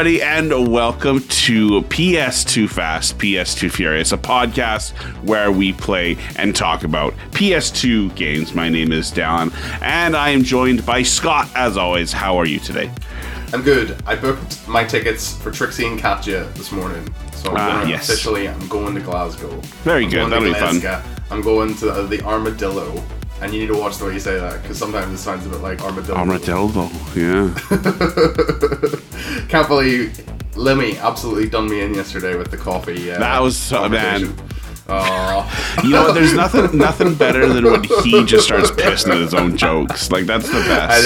everybody, and welcome to PS2 Fast, PS2 Furious, a podcast where we play and talk about PS2 games. My name is Dallin, and I am joined by Scott, as always. How are you today? I'm good. I booked my tickets for Trixie and Katya this morning, so officially I'm going to Glasgow. Very good. That'll be fun. I'm going to the Armadillo. And you need to watch the way you say that, because sometimes it sounds a bit like armadillo. Armadillo, yeah. Can't believe Lemmy absolutely done me in yesterday with the coffee. That was so bad. You know what? There's nothing better than when he just starts pissing at his own jokes. Like, that's the best.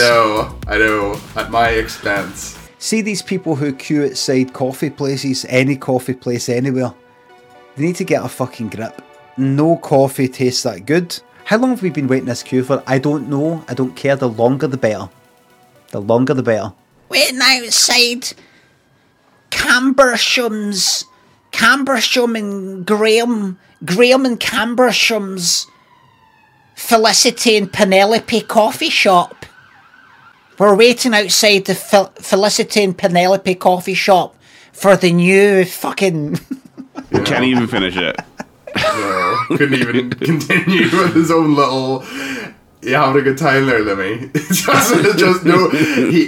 I know. At my expense. See these people who queue outside coffee places, any coffee place anywhere. They need to get a fucking grip. No coffee tastes that good. How long have we been waiting this queue for? I don't know. I don't care. The longer the better. The longer the better. Waiting outside Cambersham's. Cambersham and Graham. Graham and Cambersham's Felicity and Penelope coffee shop. We're waiting outside the Felicity and Penelope coffee shop for the new fucking... You can't even finish it. No, couldn't even continue with his own little. You're having a good time there, Lemmy.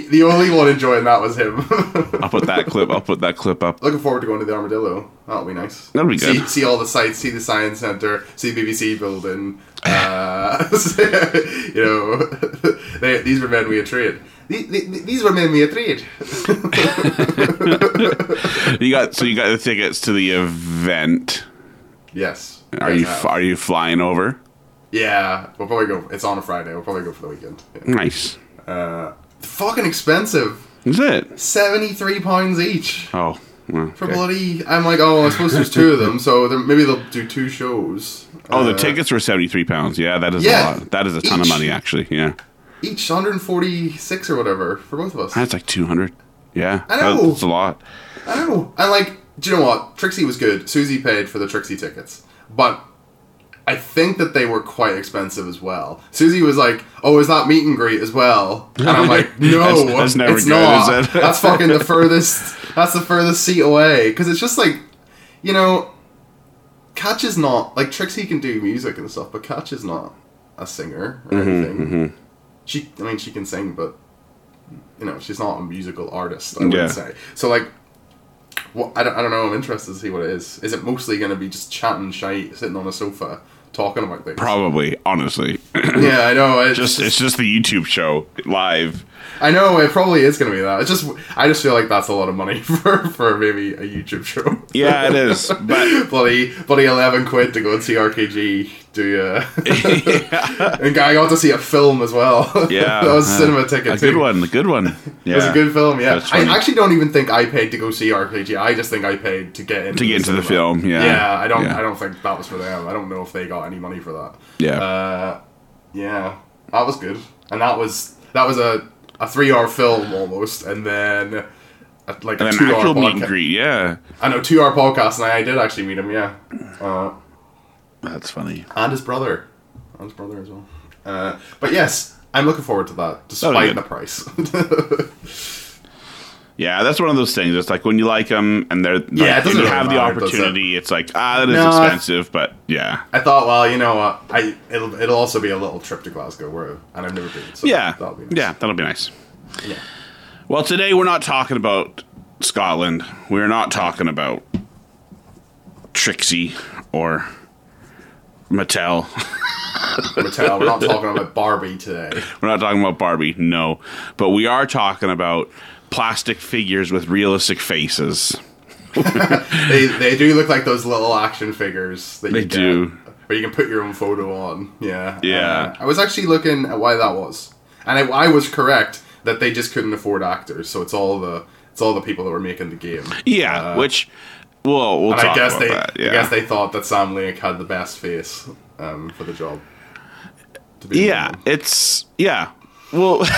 The only one enjoying that was him. I'll put that clip up. Looking forward to going to the Armadillo. That'll be nice. That'll be good. See all the sights, see the Science Center, see BBC building. You know, these were men we had treated. These were made me a trade. You got the tickets to the event. Yes. Are you flying over? Yeah, we'll probably go. It's on a Friday. We'll probably go for the weekend. Yeah. Nice. Fucking expensive. Is it? £73 each. Oh. Well, for bloody, I'm like, I suppose there's two of them, so maybe they'll do two shows. The tickets were £73. Yeah, that is a lot. That is a ton of money, actually. Yeah. Each 146 or whatever for both of us. That's like 200. Yeah. I know. That's a lot. I know. I like. Do you know what? Trixie was good. Susie paid for the Trixie tickets. But I think that they were quite expensive as well. Susie was like, oh, is that meet and greet as well? And I'm like, no, that's never good, is it? That's fucking the furthest. That's the furthest seat away. Because it's just like, you know, Catch is not... Like, Trixie can do music and stuff, but Catch is not a singer or anything. Mm-hmm. She can sing, but, you know, she's not a musical artist, I would say. So, like... Well, I don't know. I'm interested to see what it is. Is it mostly going to be just chatting shite, sitting on a sofa, talking about things? Probably, honestly. Yeah, I know. It's just the YouTube show live. I know it probably is going to be that. I just feel like that's a lot of money for maybe a YouTube show. Yeah, it is. But bloody 11 quid to go and see RKG do. Yeah. And I got to see a film as well. Yeah, that was a cinema ticket. A good one. Yeah, it was a good film. Yeah, I actually don't even think I paid to go see RKG. I just think I paid to get into the film. Yeah, yeah. I don't think that was for them. I don't know if they got any money for that. Yeah. Yeah, that was good, and that was a 3-hour film almost, and then a 2-hour podcast. Meet and greet, yeah. I know, 2-hour podcast, and I did actually meet him, yeah. That's funny. And his brother. And his brother as well. But yes, I'm looking forward to that, despite the price. Yeah, that's one of those things. It's like, when you like them, and they're when you have the opportunity, it's like, that is expensive, but yeah. I thought, well, you know what, it'll also be a little trip to Glasgow, and I've never been, so that'll be nice. Yeah, that'll be nice. Yeah. Well, today we're not talking about Scotland. We're not talking about Trixie or Mattel. We're not talking about Barbie today. We're not talking about Barbie, no. But we are talking about plastic figures with realistic faces. they do look like those little action figures that you do. But you can put your own photo on. Yeah. Yeah. I was actually looking at why that was. And I was correct that they just couldn't afford actors, so it's all the people that were making the game. Yeah, I guess they thought that Sam Lake had the best face for the job. Let's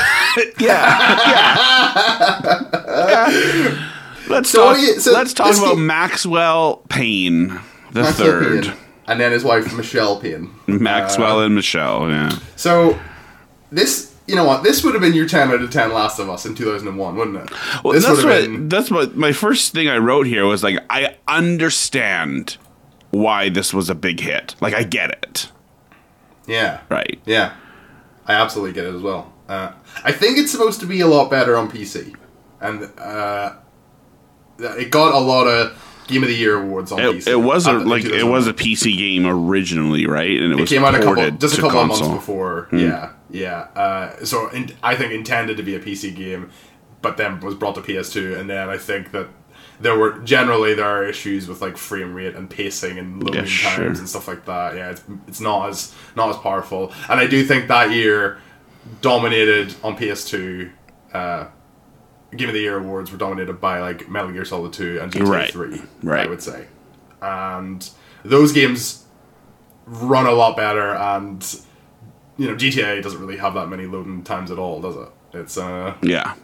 talk about Maxwell Payne the Third, and then his wife Michelle Payne. Maxwell and Michelle. Yeah. So this you know what, this would have been your 10 out of 10 Last of Us in 2001, wouldn't it? Well, that's what my first thing I wrote here was, like, I understand why this was a big hit. Like, I get it. Yeah. Right. Yeah. I absolutely get it as well. I think it's supposed to be a lot better on PC. And it got a lot of Game of the Year awards on PC. It was a PC game originally, right? And it came out a couple of months before. Mm. Yeah. I think intended to be a PC game, but then was brought to PS2. And then I think that there are issues with like frame rate and pacing and loading times and stuff like that. Yeah, it's not as powerful. And I do think that year dominated on PS2. Game of the Year awards were dominated by like Metal Gear Solid 2 and GTA 3, right. I would say. And those games run a lot better, and you know, GTA doesn't really have that many loading times at all, does it? It's yeah.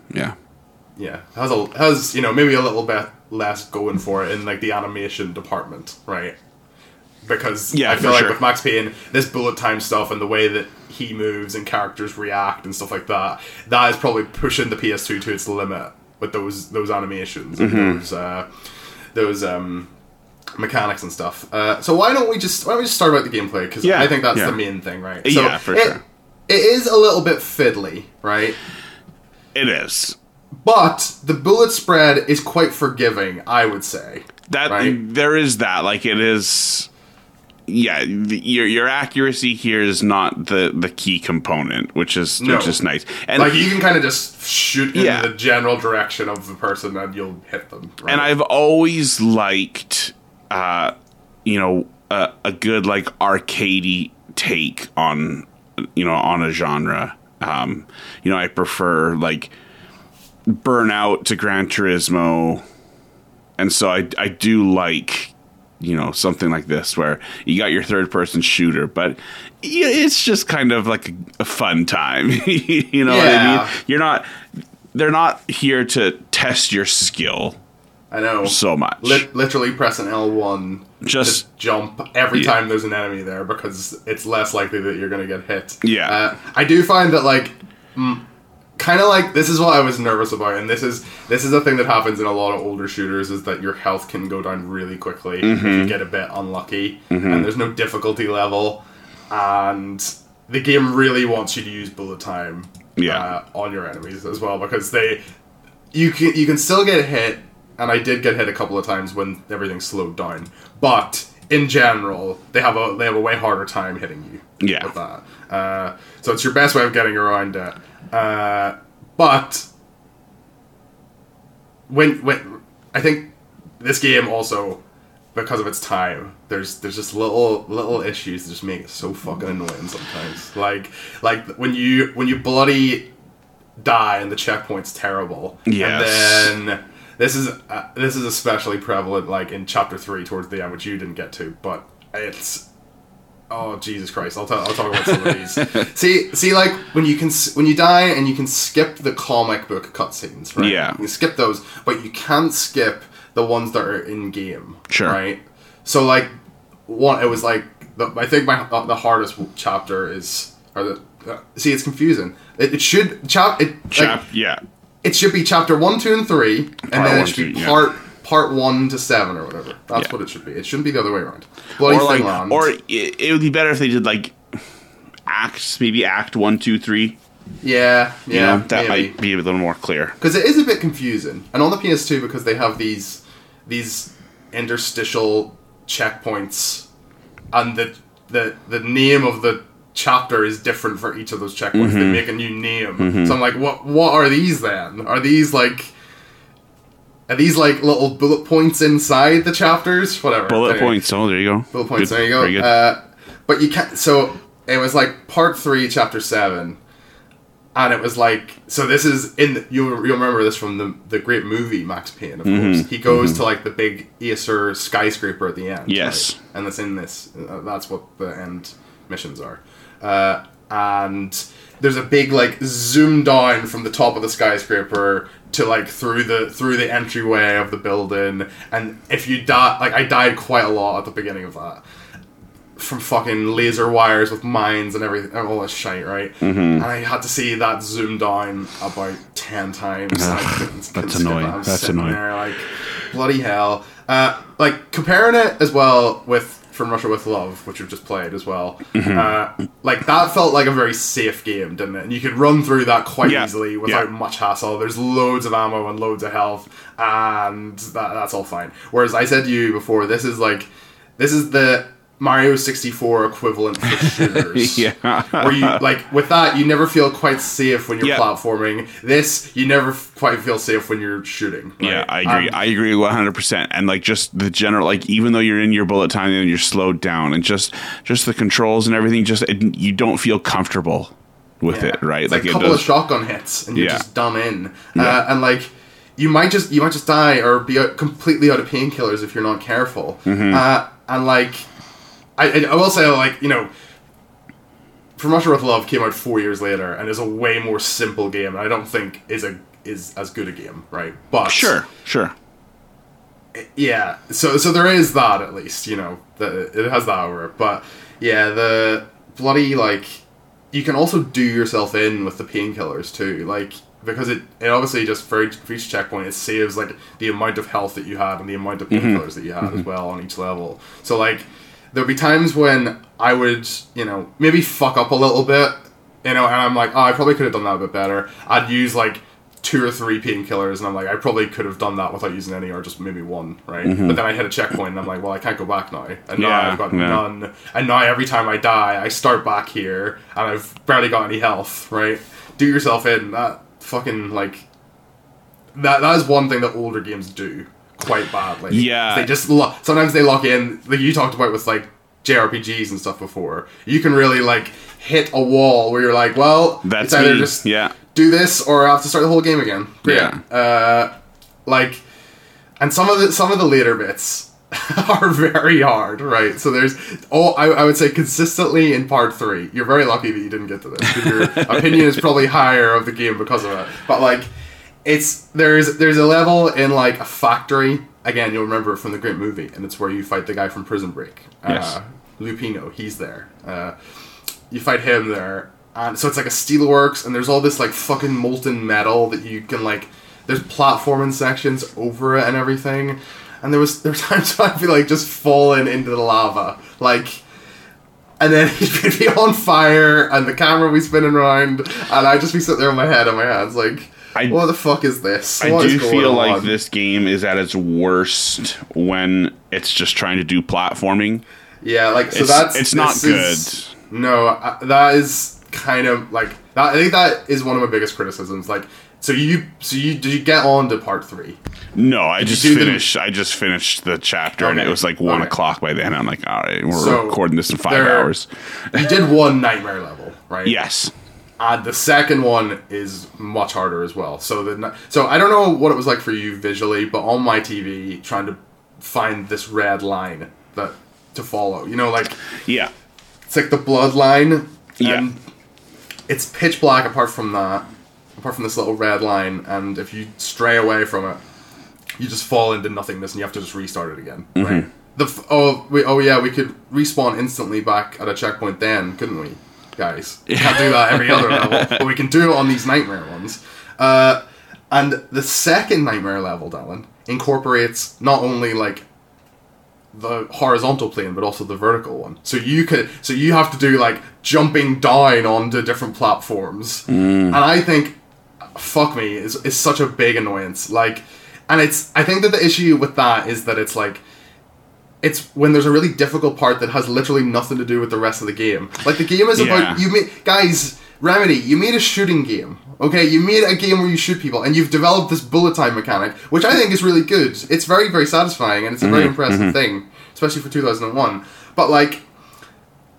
Has you know, maybe a little bit less going for it in like the animation department, right? Because I feel like with Max Payne, this bullet time stuff and the way that he moves and characters react and stuff like that, that is probably pushing the PS2 to its limit with those animations and those mechanics and stuff. So why don't we just start about the gameplay, because I think that's the main thing, right? So it is a little bit fiddly, right? It is. But the bullet spread is quite forgiving, I would say. That there is that. Like, it is... Yeah, your accuracy here is not the key component, which is nice. And like, you can kind of just shoot in the general direction of the person and you'll hit them. Right? And I've always liked, a good like arcadey take on a genre. I prefer like Burnout to Gran Turismo, and so I do like. You know, something like this where you got your third-person shooter, but it's just kind of like a fun time. You know what I mean? They're not here to test your skill. I know so much. Literally press an L1, just jump every time there's an enemy there, because it's less likely that you're going to get hit. Yeah, I do find that like. Kind of like, this is what I was nervous about, and this is a thing that happens in a lot of older shooters, is that your health can go down really quickly if you get a bit unlucky, and there's no difficulty level, and the game really wants you to use bullet time on your enemies as well, because you can still get hit, and I did get hit a couple of times when everything slowed down, but in general, they have a way harder time hitting you with that. So it's your best way of getting around it. But when I think this game also, because of its time, there's just little issues that just make it so fucking annoying sometimes. Like when you bloody die and the checkpoint's terrible. Yes. And then this is especially prevalent like in Chapter 3 towards the end, which you didn't get to, but it's. Oh, Jesus Christ. I'll talk about some of these. See, like, when you die and you can skip the comic book cutscenes, right? Yeah. You can skip those, but you can't skip the ones that are in-game. Sure. Right? So, like, I think the hardest chapter is... it's confusing. It should... It should be Chapter 1, 2, and 3, and then it should be Part 1 to 7 or whatever. That's what it should be. It shouldn't be the other way around. Bloody Finland. Or it would be better if they did, like, acts, maybe Act 1, 2, 3. Yeah. You know, that might be a little more clear. Because it is a bit confusing. And on the PS2, because they have these interstitial checkpoints, and the name of the chapter is different for each of those checkpoints. They make a new name. So I'm like, what are these then? Are these, like... Are these, like, little bullet points inside the chapters? Whatever. Bullet points. Oh, there you go. Bullet points. Good. There you go. But you can't... So, it was, like, Part 3, Chapter 7. And it was, like... So, this is in... You'll remember this from the great movie, Max Payne, of course. He goes to, like, the big Acer skyscraper at the end. Yes. Right? And that's in this. That's what the end missions are. And there's a big, like, zoom down from the top of the skyscraper... to like through the entryway of the building, and if you die, like I died quite a lot at the beginning of that. from fucking laser wires with mines and everything, all this shite, right? Mm-hmm. And I had to see that zoomed down about 10 times. That's annoying. That. That's annoying. There, like, bloody hell. Like, comparing it as well with From Russia with Love, which we've just played as well, mm-hmm. Like, that felt like a very safe game, didn't it? And you could run through that quite easily without much hassle. There's loads of ammo and loads of health, and that's all fine. Whereas I said to you before, this is the Mario 64 equivalent for shooters. Where you, like, with that, you never feel quite safe when you're platforming. This, you never quite feel safe when you're shooting. Right? Yeah, I agree. I agree 100%. And, like, just the general, like, even though you're in your bullet time and you're slowed down, and just the controls and everything, you don't feel comfortable with it, right? It's like a couple of shotgun hits, and you're just done in. And, like, you might just die or be completely out of painkillers if you're not careful. Mm-hmm. And, like, I will say, like, you know, From Russia with Love came out 4 years later and is a way more simple game, and I don't think is as good a game, right? But sure, yeah. So there is that, at least, you know, it has that over it. But yeah, the bloody, like, you can also do yourself in with the painkillers too, like. Because it obviously just, for each checkpoint, it saves, like, the amount of health that you had and the amount of painkillers that you had as well on each level. So, like, there'd be times when I would, you know, maybe fuck up a little bit, you know, and I'm like, oh, I probably could have done that a bit better. I'd use, like, 2 or 3 painkillers, and I'm like, I probably could have done that without using any, or just maybe one, right? Mm-hmm. But then I hit a checkpoint, and I'm like, well, I can't go back now. And now I've got none. And now every time I die, I start back here, and I've barely got any health, right? Do yourself in. That fucking, like, that is one thing that older games do quite badly. Yeah, they just sometimes they lock in, like you talked about with, like, JRPGs and stuff before. You can really, like, hit a wall where you're like, well, that's it's either me. Just do this, or I have to start the whole game again. Like, and some of the later bits are very hard, right? So there's I would say consistently in part 3, you're very lucky that you didn't get to this, because your opinion is probably higher of the game because of it. But, like, it's there's a level in, like, a factory, again, you'll remember it from the great movie, and it's where you fight the guy from Prison Break, Lupino. He's there, you fight him there, and so it's like a steelworks, and there's all this, like, fucking molten metal that you can, like, there's platforming sections over it and everything. And there were times when I'd be, like, just falling into the lava. Like, and then he'd be on fire, and the camera would be spinning around, and I'd just be sitting there with my head in my hands, like, what the fuck is this? I do feel like this game is at its worst when it's just trying to do platforming. Yeah, like, so it's not good. That is kind of, like, I think that is one of my biggest criticisms, like. So did you get on to part 3? No, I just finished the chapter, and it was like 1 o'clock by then. I'm like, all right, we're recording this in 5 hours. You did one nightmare level, right? Yes. And the second one is much harder as well. So I don't know what it was like for you visually, but on my TV, trying to find this red line that to follow, you know, like, it's like the bloodline. Yeah, it's pitch black apart from that. Apart from this little red line, and if you stray away from it, you just fall into nothingness, and you have to just restart it again. Mm-hmm. Right? We could respawn instantly back at a checkpoint then, couldn't we, guys? We can't do that every other level, but we can do it on these nightmare ones. And the second nightmare level, Dylan, incorporates not only, like, the horizontal plane, but also the vertical one. So you have to do, like, jumping down onto different platforms, and I think, fuck me, is such a big annoyance. Like, and I think that the issue with that is that it's like, it's when there's a really difficult part that has literally nothing to do with the rest of the game. Like, the game is about guys. Remedy, you made a shooting game, okay? You made a game where you shoot people, and you've developed this bullet time mechanic, which I think is really good. It's very, very satisfying, and it's a very impressive thing, especially for 2001. But, like,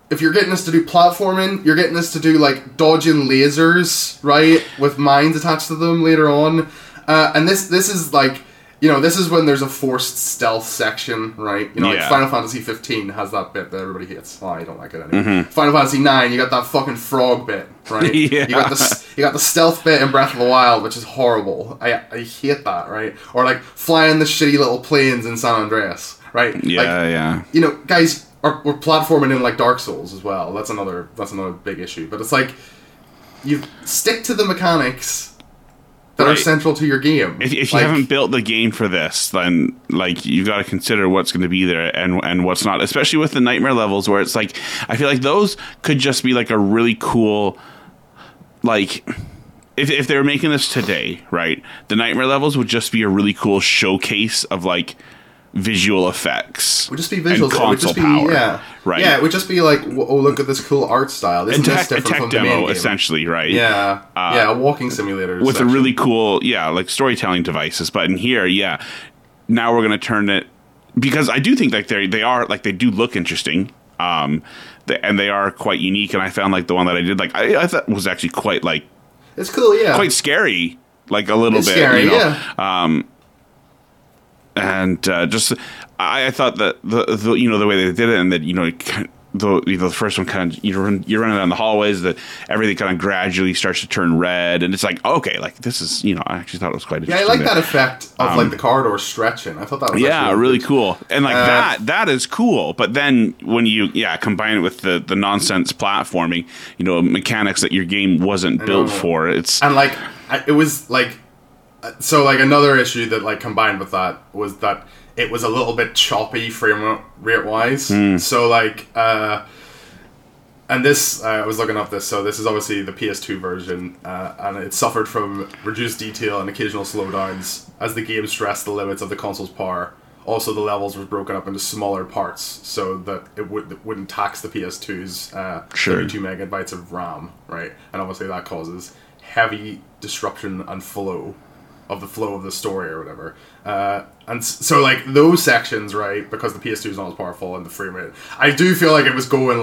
if you're getting us to do platforming, you're getting us to do, like, dodging lasers, right, with mines attached to them later on. And this is, like, you know, this is when there's a forced stealth section, right? You know, like, Final Fantasy 15 has that bit that everybody hates. Oh, I don't like it anyway. Mm-hmm. Final Fantasy 9, you got that fucking frog bit, right? You got the stealth bit in Breath of the Wild, which is horrible. I hate that, right? Or, like, flying the shitty little planes in San Andreas, right? Yeah, like, you know, guys, Or platforming in like Dark Souls as well. That's another big issue. But it's like you stick to the mechanics that are central to your game. If you haven't built the game for this, then you've got to consider what's going to be there and what's not. Especially with the nightmare levels, where it's like I feel like those could just be like a really cool if they were making this today, right? The nightmare levels would just be a really cool showcase of visual effects. It would just be visuals. And console power. Yeah. Right? Yeah, it would just be like, oh, look at this cool art style. Isn't this different from the main game? Essentially, right? Yeah. A walking simulator. With a really cool, storytelling devices. But in here, now we're going to turn it... Because I do think they do look interesting. And they are quite unique. And I found the one that I did, I thought was actually quite It's cool, yeah. Quite scary. It's a little bit. Scary, you know? Yeah. I thought that the way they did it, and that the first one kind of you're running down the hallways, that everything kind of gradually starts to turn red, and it's this is I actually thought it was quite interesting. Yeah, I like that effect of the corridor stretching. I thought that was really cool, and that is cool. But then when you combine it with the nonsense platforming, mechanics that your game wasn't built for, it was. So, another issue that, combined with that was that it was a little bit choppy frame rate-wise. Mm. So, and this, I was looking up this, so this is obviously the PS2 version, and it suffered from reduced detail and occasional slowdowns as the game stressed the limits of the console's power. Also, the levels were broken up into smaller parts so that it wouldn't tax the PS2's 32 megabytes of RAM, right? And obviously that causes heavy disruption and flow of the story or whatever. And so, those sections, right, because the PS2 is not as powerful and the frame rate... I do feel like it was going,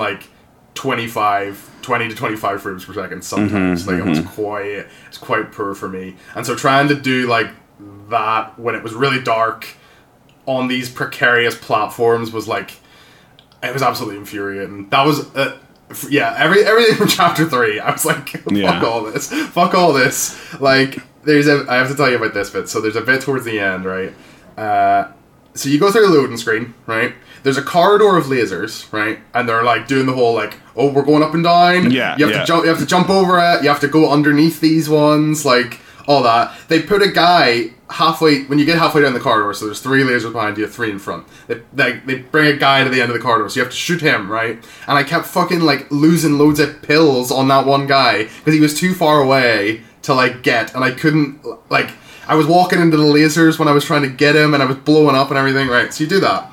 20 to 25 frames per second sometimes. It's quite poor for me. And so trying to do, that when it was really dark on these precarious platforms was, it was absolutely infuriating. That was... everything from Chapter 3, I was like, fuck all this. I have to tell you about this bit. So there's a bit towards the end, right? So you go through the loading screen, right? There's a corridor of lasers, right? And they're doing the whole we're going up and down. Yeah, you have to jump over it. You have to go underneath these ones, all that. They put a guy halfway when you get halfway down the corridor. So there's 3 lasers behind you, 3 in front. They bring a guy to the end of the corridor, so you have to shoot him, right? And I kept fucking losing loads of pills on that one guy because he was too far away to get, and I couldn't I was walking into the lasers when I was trying to get him, and I was blowing up and everything, right? So you do that,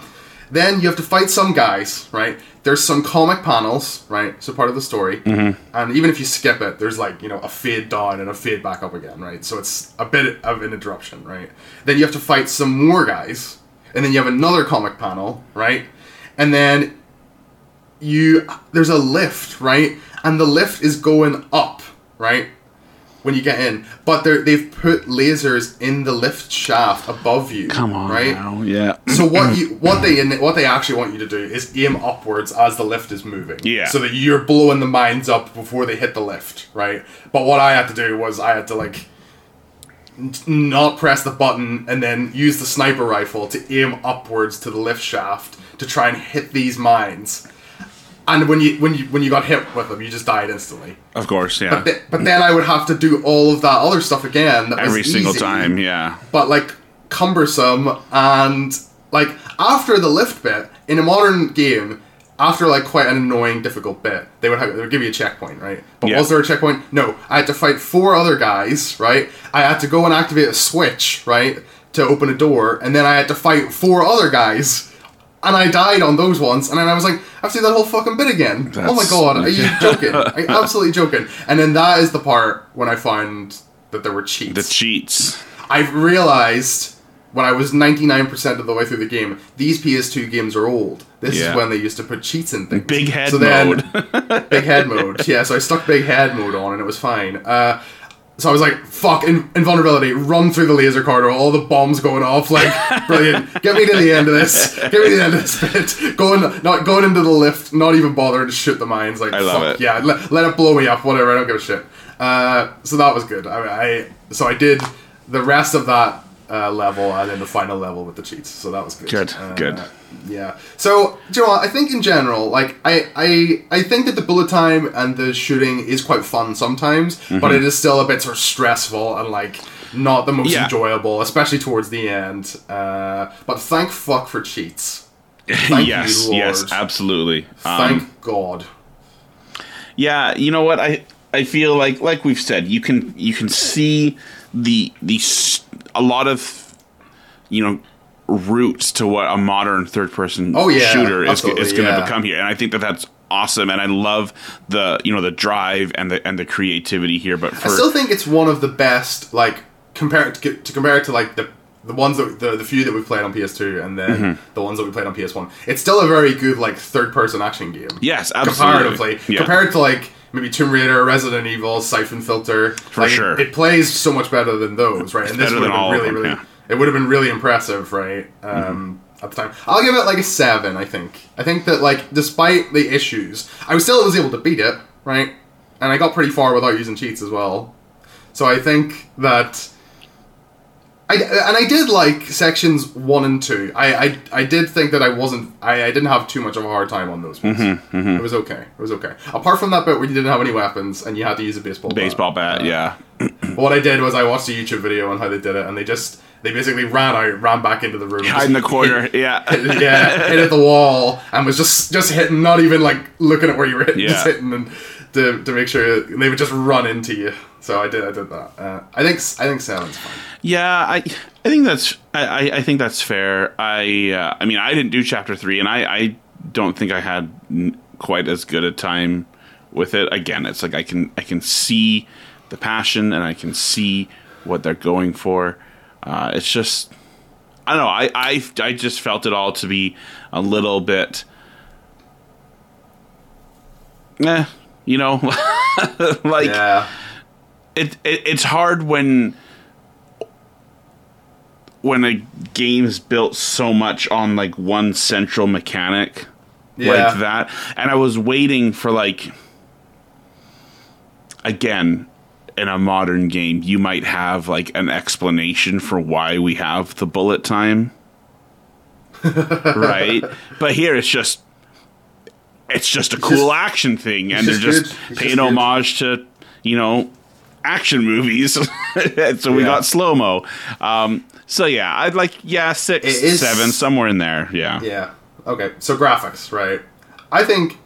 then you have to fight some guys, right? There's some comic panels, right? So part of the story, and even if you skip it, there's a fade down and a fade back up again, right? So it's a bit of an interruption, right? Then you have to fight some more guys, and then you have another comic panel, right? And then there's a lift, right? And the lift is going up, right? When you get in, but they've put lasers in the lift shaft above you. Come on, right? Now. Yeah. So what they actually want you to do is aim upwards as the lift is moving. Yeah. So that you're blowing the mines up before they hit the lift, right? But what I had to do was I had to not press the button and then use the sniper rifle to aim upwards to the lift shaft to try and hit these mines. And when you got hit with them, you just died instantly. Of course, yeah. But then I would have to do all of that other stuff again. Every single time, yeah. But cumbersome, and after the lift bit in a modern game, after quite an annoying, difficult bit, they would give you a checkpoint, right? But was there a checkpoint? No, I had to fight 4 other guys, right? I had to go and activate a switch, right, to open a door, and then I had to fight 4 other guys. And I died on those ones, and then I was like, I have to do that whole fucking bit again. Oh my god, are you joking? I'm absolutely joking. And then that is the part when I found that there were cheats. The cheats. I realized when I was 99% of the way through the game, these PS2 games are old. This is when they used to put cheats in things. Big head mode. Big head mode. Yeah, so I stuck big head mode on, and it was fine. So I was like, fuck, invulnerability, run through the laser corridor, all the bombs going off, brilliant, get me to the end of this bit, not going into the lift, not even bothering to shoot the mines, I love fuck it. Yeah, let it blow me up, whatever, I don't give a shit. So that was good. I did the rest of that level and then the final level with the cheats. So that was good. Good. Yeah. So, do you know what? I think in general, like, I think that the bullet time and the shooting is quite fun sometimes, but it is still a bit sort of stressful and, like, not the most enjoyable, especially towards the end. But thank fuck for cheats. Thank yes, you, Lord. Yes, absolutely. Thank God. Yeah, you know what? I feel like we've said, you can see a lot of, you know, roots to what a modern third-person shooter is going to become here, and I think that that's awesome. And I love the, you know, the drive and the creativity here. But I still think it's one of the best, like, compared to like the ones that the few that we played on PS2 and then the ones that we played on PS1. It's still a very good, like, third-person action game. Yes, absolutely. Comparatively, compared to, like, maybe Tomb Raider, Resident Evil, Siphon Filter. For sure. It plays so much better than those, right? It's and this would have been really, yeah. It would have been really impressive, right? At the time. I'll give it, like, a 7, I think. I think that, like, despite the issues, I was still able to beat it, right? And I got pretty far without using cheats as well. So I think that... I did like sections 1 and 2. I did think that I wasn't... I didn't have too much of a hard time on those ones. It was okay. Apart from that bit where you didn't have any weapons and you had to use a baseball bat. But what I did was I watched a YouTube video on how they did it, and they basically ran back into the room. Hide in the corner, hit at the wall, and was just hitting, not even, like, looking at where you were hitting, just hitting and to make sure they would just run into you. So I did that. I think sounds fine. Yeah, I think that's I think that's fair. I mean, I didn't do chapter 3, and I don't think I had quite as good a time with it. Again, it's like I can see the passion and I can see what they're going for. It's just, I don't know. I just felt it all to be a little bit, you know, like it's hard when a game's built so much on, like, one central mechanic like that. And I was waiting for, like, again, in a modern game, you might have, like, an explanation for why we have the bullet time. Right? But here it's just a cool action thing, and they're just paying homage to, you know, action movies. So we got slow-mo. So yeah, I'd like 6, 7, somewhere in there. Yeah. Yeah. Okay. So graphics, right? I think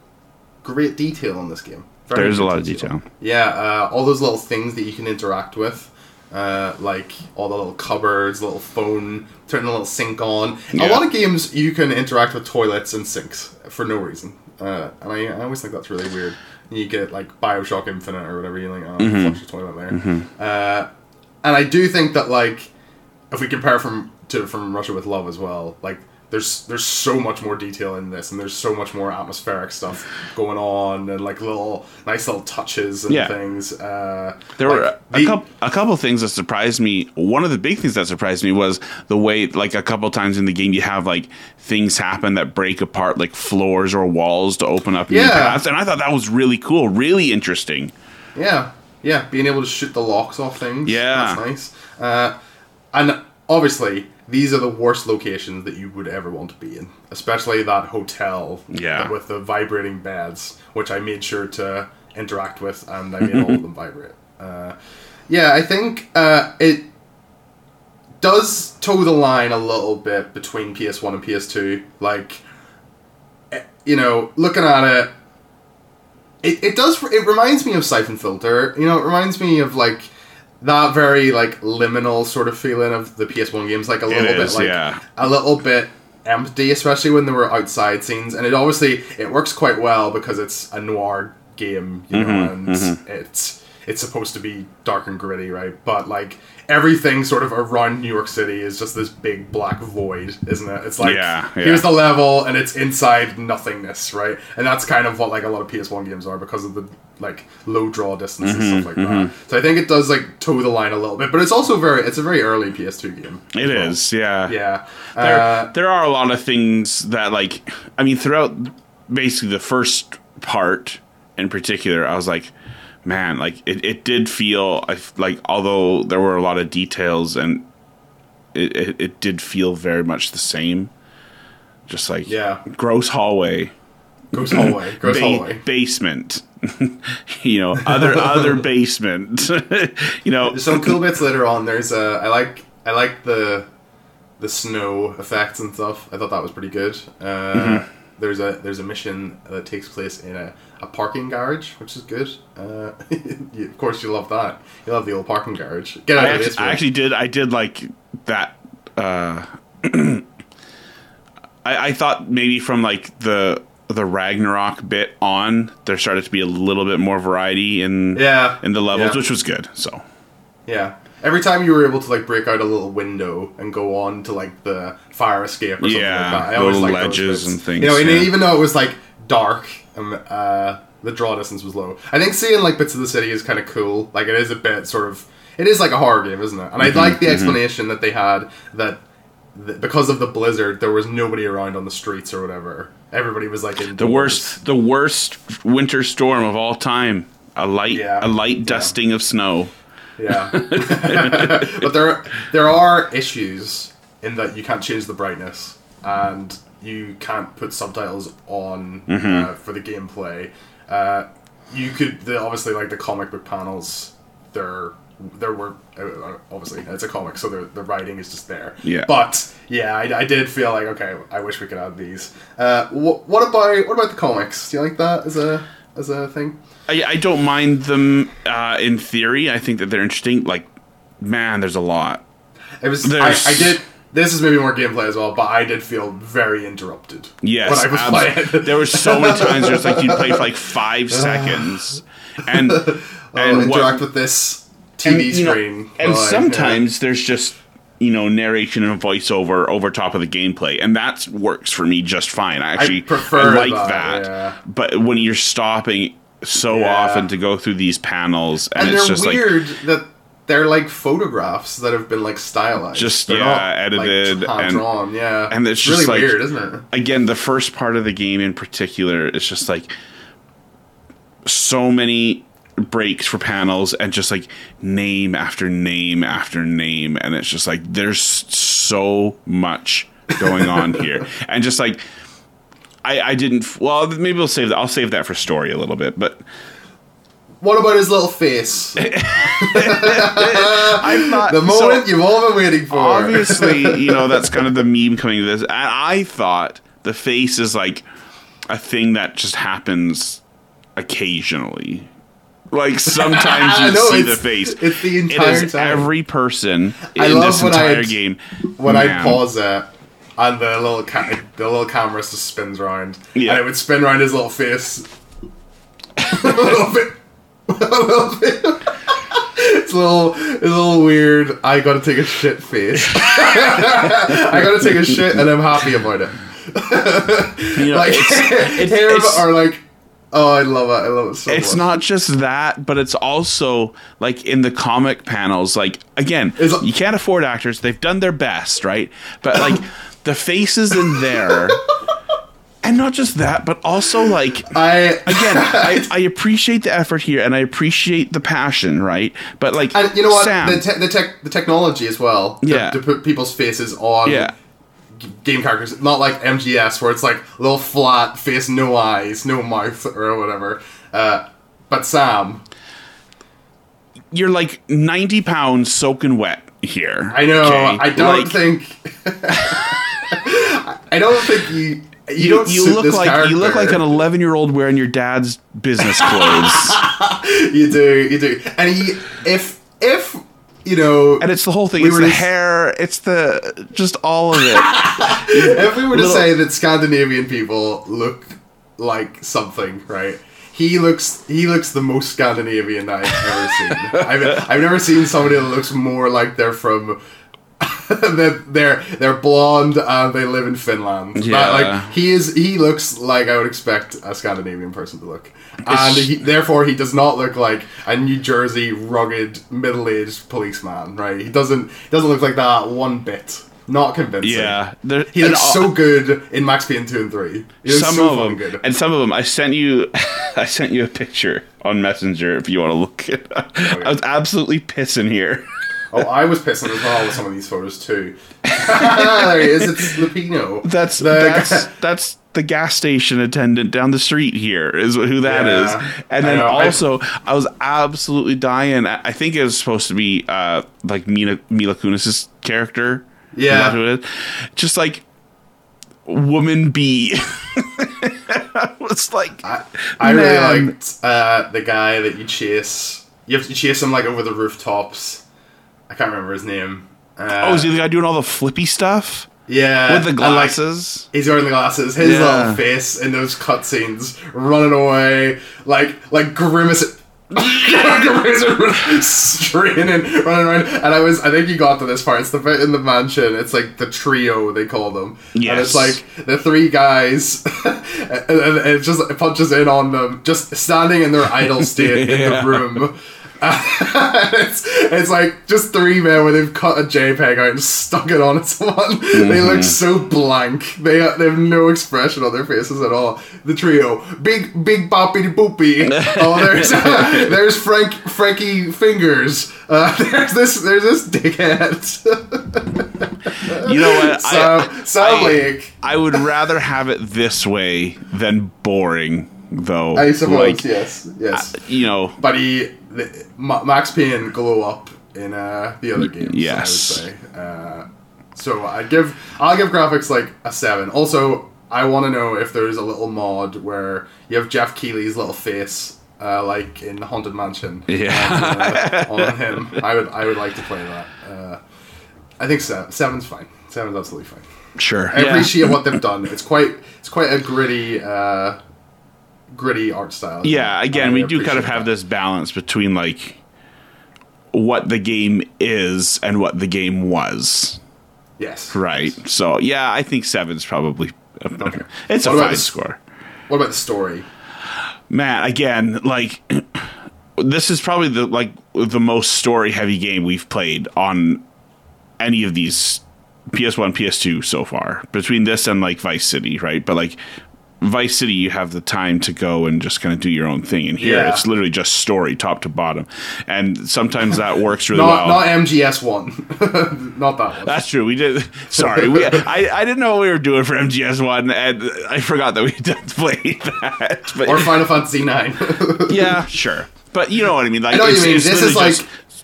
great detail in this game. There's a lot of detail. Yeah, all those little things that you can interact with, like all the little cupboards, little phone, turning a little sink on. Yeah. A lot of games you can interact with toilets and sinks for no reason, and I always think that's really weird. You get, like, Bioshock Infinite or whatever, you're like, oh, flush the toilet there. And I do think that, like, if we compare from Russia with Love as well, like, there's so much more detail in this, and there's so much more atmospheric stuff going on, and, like, little nice little touches and things. There were a couple things that surprised me. One of the big things that surprised me was the way, like, a couple times in the game you have, like, things happen that break apart, like, floors or walls to open up new paths, and I thought that was really cool, really interesting. Yeah, being able to shoot the locks off things. Yeah, that's nice. And obviously, these are the worst locations that you would ever want to be in. Especially that hotel with the vibrating beds, which I made sure to interact with, and I made all of them vibrate. I think it does toe the line a little bit between PS1 and PS2. Like, you know, looking at it, it reminds me of Siphon Filter. You know, it reminds me of, like, that very, like, liminal sort of feeling of the PS1 games, like a little bit empty, especially when there were outside scenes. And it obviously works quite well because it's a noir game, you know, and it's supposed to be dark and gritty, right? But, like, everything sort of around New York City is just this big black void, isn't it? It's like, here's the level, and it's inside nothingness, right? And that's kind of what, like, a lot of PS1 games are because of the, like, low draw distance and stuff like that. So I think it does, like, toe the line a little bit, but it's also it's a very early PS2 game. It is, yeah. There are a lot of things that, like, I mean, throughout basically the first part in particular, I was like, man, like, it did feel like, although there were a lot of details and it did feel very much the same. Just like, yeah, gross hallway. Gross hallway. Gross hallway. Basement. You know, other basement. You know, there's some cool bits later on. There's I like the snow effects and stuff. I thought that was pretty good. There's a mission that takes place in a parking garage, which is good. Of course, you love that. You love the old parking garage. Get out of this one. I actually did. I did like that. I thought maybe from like the Ragnarok bit on, there started to be a little bit more variety in the levels, which was good. So yeah. Every time you were able to like break out a little window and go on to like the fire escape or something like that, I always liked ledges and things. You know, and even though it was like dark, the draw distance was low. I think seeing like bits of the city is kind of cool. Like it is a bit sort of, it is like a horror game, isn't it? And I like the explanation that they had that because of the blizzard, there was nobody around on the streets or whatever. Everybody was like in the worst winter storm of all time. A light dusting of snow. Yeah, but there are issues in that you can't change the brightness and you can't put subtitles on for the gameplay. You could obviously like the comic book panels. There were obviously it's a comic, so the writing is just there. Yeah, but yeah, I did feel like okay, I wish we could add these. What about the comics? Do you like that as a thing? I don't mind them in theory. I think that they're interesting. Like, man, there's a lot. This is maybe more gameplay as well, but I did feel very interrupted. Yes, when I was playing. There were so many times where it's like you'd play for like 5 seconds and interact with this TV screen. And sometimes there's just narration and voiceover over top of the gameplay, and that works for me just fine. I prefer like that. Yeah. But when you're stopping often to go through these panels, and it's just weird that they're like photographs that have been like stylized, just edited like, and drawn, and it's just really like, weird, isn't it? Again, the first part of the game in particular is just like so many breaks for panels and just like name after name after name, and it's just like there's so much going on here, and just like. I didn't... Well, maybe we'll save that. I'll save that for story a little bit, but... What about his little face? I thought... The moment you've all been waiting for. Obviously, that's kind of the meme coming to this. And I thought the face is, like, a thing that just happens occasionally. Like, sometimes you see the face. It's the entire time. Every person in this entire game. When I pause that... And the little camera just spins around, and it would spin around his little face. a little bit. It's a little weird. I gotta take a shit face. I gotta take a shit, and I'm happy about it. Like it's him or like. Oh, I love it so much. It's not just that, but it's also, like, in the comic panels, like, again, you can't afford actors. They've done their best, right? But, like, the faces in there, and not just that, but also, like, I appreciate the effort here, and I appreciate the passion, right? But, like, and you know what? Sam, the technology as well, to put people's faces on... Yeah. Game characters, not like MGS, where it's like little flat face, no eyes, no mouth, or whatever. But Sam, you're like 90 pounds soaking wet here. I know. Okay? I don't think you. You look like an 11-year-old wearing your dad's business clothes. You do. And if. And it's the whole thing. It's the hair. It's the just all of it. If we were to say that Scandinavian people look like something, right? He looks the most Scandinavian I've ever seen. I've never seen somebody that looks more like they're from. they're blonde and they live in Finland. Yeah. He looks like I would expect a Scandinavian person to look. And therefore he does not look like a New Jersey rugged middle-aged policeman, right? He doesn't look like that one bit. Not convincing. Yeah. He looks so good in Max Payne 2 and 3. Some of them. I sent you a picture on Messenger if you want to look at it. I was absolutely pissing here. Oh, I was pissing as well with some of these photos too. There he is. It's Lupino. That's the gas station attendant down the street here is who that is. And then also, I was absolutely dying. I think it was supposed to be like Mila Kunis's character. Yeah, that's who it is. Just like woman B. I was like, I really liked the guy that you chase. You have to chase him like over the rooftops. I can't remember his name. Is he the guy doing all the flippy stuff? Yeah, with the glasses. He's wearing the glasses. His little face in those cutscenes, running away like grimace. Straining, running around, and I think you got to this part. It's the bit in the mansion. It's like the trio, they call them. Yes. And it's like the three guys, and it just punches in on them, just standing in their idle state in the room. It's like just three men where they've cut a JPEG out and stuck it on someone. Mm-hmm. They look so blank. They have no expression on their faces at all. The trio, big boppity boopy. Oh, there's Frankie Fingers. There's this dickhead. You know what? Sam Lake. I would rather have it this way than boring, though. I suppose. Like, yes. But Max Payne glow up in the other games. Yes, I would say. So I'll give graphics like a 7. Also, I want to know if there's a little mod where you have Jeff Keighley's little face, like in the Haunted Mansion. Yeah, on him. I would like to play that. I think 7's fine. 7's absolutely fine. Sure, I appreciate what they've done. It's quite a gritty. Gritty art style. Yeah, again, we do kind of have this balance between like what the game is and what the game was. Yes. Right. So yeah, I think 7's probably it's a fine score. What about the story? Man, again, like this is probably the most story heavy game we've played on any of these PS1, PS2 so far. Between this and like Vice City, right? But like Vice City, you have the time to go and just kind of do your own thing. And here, it's literally just story, top to bottom. And sometimes that works really well. Not MGS one, not that one. That's true. We did. Sorry, I didn't know what we were doing for MGS one, and I forgot that we did play that. But, or Final Fantasy 9. Yeah, sure. But you know what I mean. Like, I know what you mean. This is like.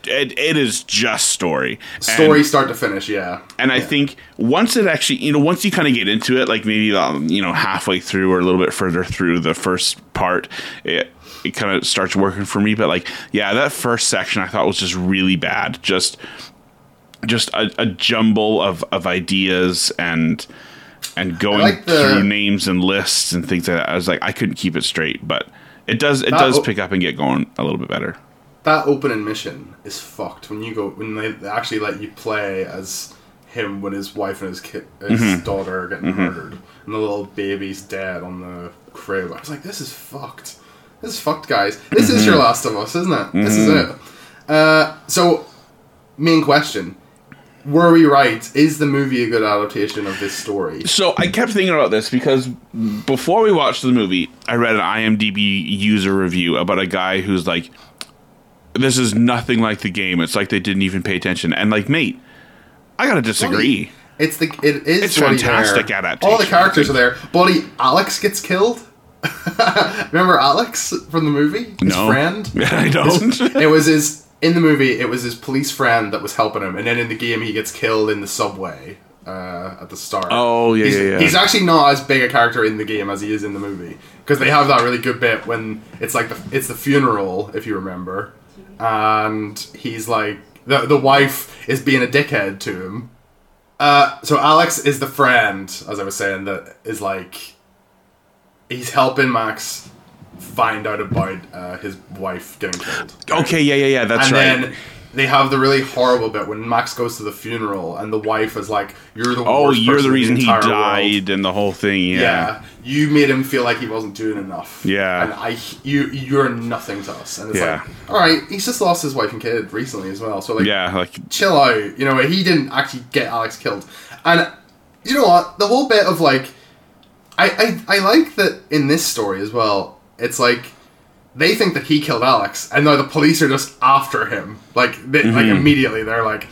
It is just story start to finish, and I think once it actually once you kind of get into it, like maybe halfway through or a little bit further through the first part, it kind of starts working for me. But like that first section I thought was just really bad, just a jumble of ideas and going through names and lists and things like that. I was like, I couldn't keep it straight, but it does pick up and get going a little bit better. That opening mission is fucked when they actually let you play as him with his wife and his kid, his daughter getting murdered, and the little baby's dead on the crib. I was like, this is fucked. This is fucked, guys. This is your Last of Us, isn't it? This is it. So, main question. Were we right? Is the movie a good adaptation of this story? So I kept thinking about this because before we watched the movie, I read an IMDb user review about a guy who's like, this is nothing like the game. It's like they didn't even pay attention. And like, mate, I gotta disagree. It's fantastic adaptation. All the characters are there. Buddy, Alex gets killed. Remember Alex from the movie? His friend? I don't. In the movie, it was his police friend that was helping him, and then in the game, he gets killed in the subway at the start. Oh yeah, He's actually not as big a character in the game as he is in the movie, because they have that really good bit when it's like it's the funeral, if you remember. And he's like, the wife is being a dickhead to him. So Alex is the friend, as I was saying, that is like, he's helping Max find out about his wife getting killed. Okay, yeah, that's right. And then they have the really horrible bit when Max goes to the funeral and the wife is like, you're the worst you're the reason he died world. And the whole thing, Yeah, you made him feel like he wasn't doing enough. Yeah. And you're nothing to us. And it's like, alright, he's just lost his wife and kid recently as well. So like, chill out. He didn't actually get Alex killed. And you know what? The whole bit of like, I like that in this story as well, it's like, They think that he killed Alex, and now the police are just after him. Like immediately, they're like,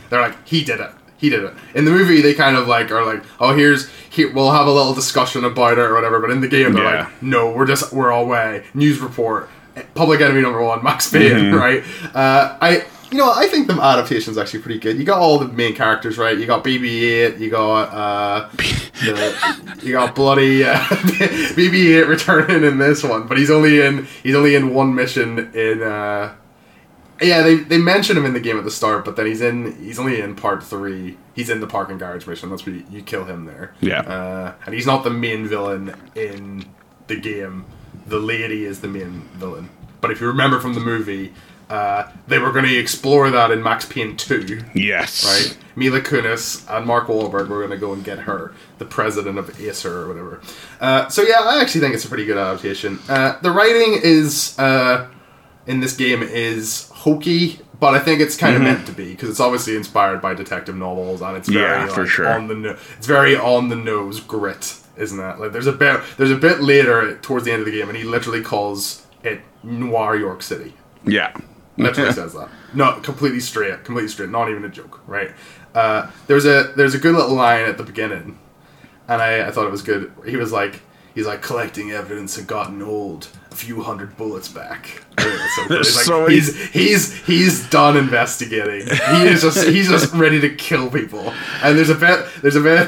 he did it. He did it. In the movie, they kind of like are like, oh, we'll have a little discussion about it or whatever. But in the game, they're like, no, we're all way. News report, public enemy number one, Max Payne, right? I think the adaptation's actually pretty good. You got all the main characters, right? You got BB-8, you got bloody BB-8 returning in this one, but he's only in one mission in. They mention him in the game at the start, but then he's only in part 3. He's in the parking garage mission. That's where you kill him there. Yeah. And he's not the main villain in the game. The lady is the main villain. But if you remember from the movie, they were going to explore that in Max Payne 2. Yes. Right? Mila Kunis and Mark Wahlberg were going to go and get her, the president of Acer or whatever. I actually think it's a pretty good adaptation. The writing is... in this game is hokey, but I think it's kind of meant to be, because it's obviously inspired by detective novels, and it's very it's very on the nose grit, isn't it? Like there's a bit later towards the end of the game, and he literally calls it Noir York City. Yeah, literally says that. No, completely straight, not even a joke, right? There's a good little line at the beginning, and I thought it was good. He's like, collecting evidence had gotten old. A few hundred bullets back. He's done investigating. He's just ready to kill people. And there's a bit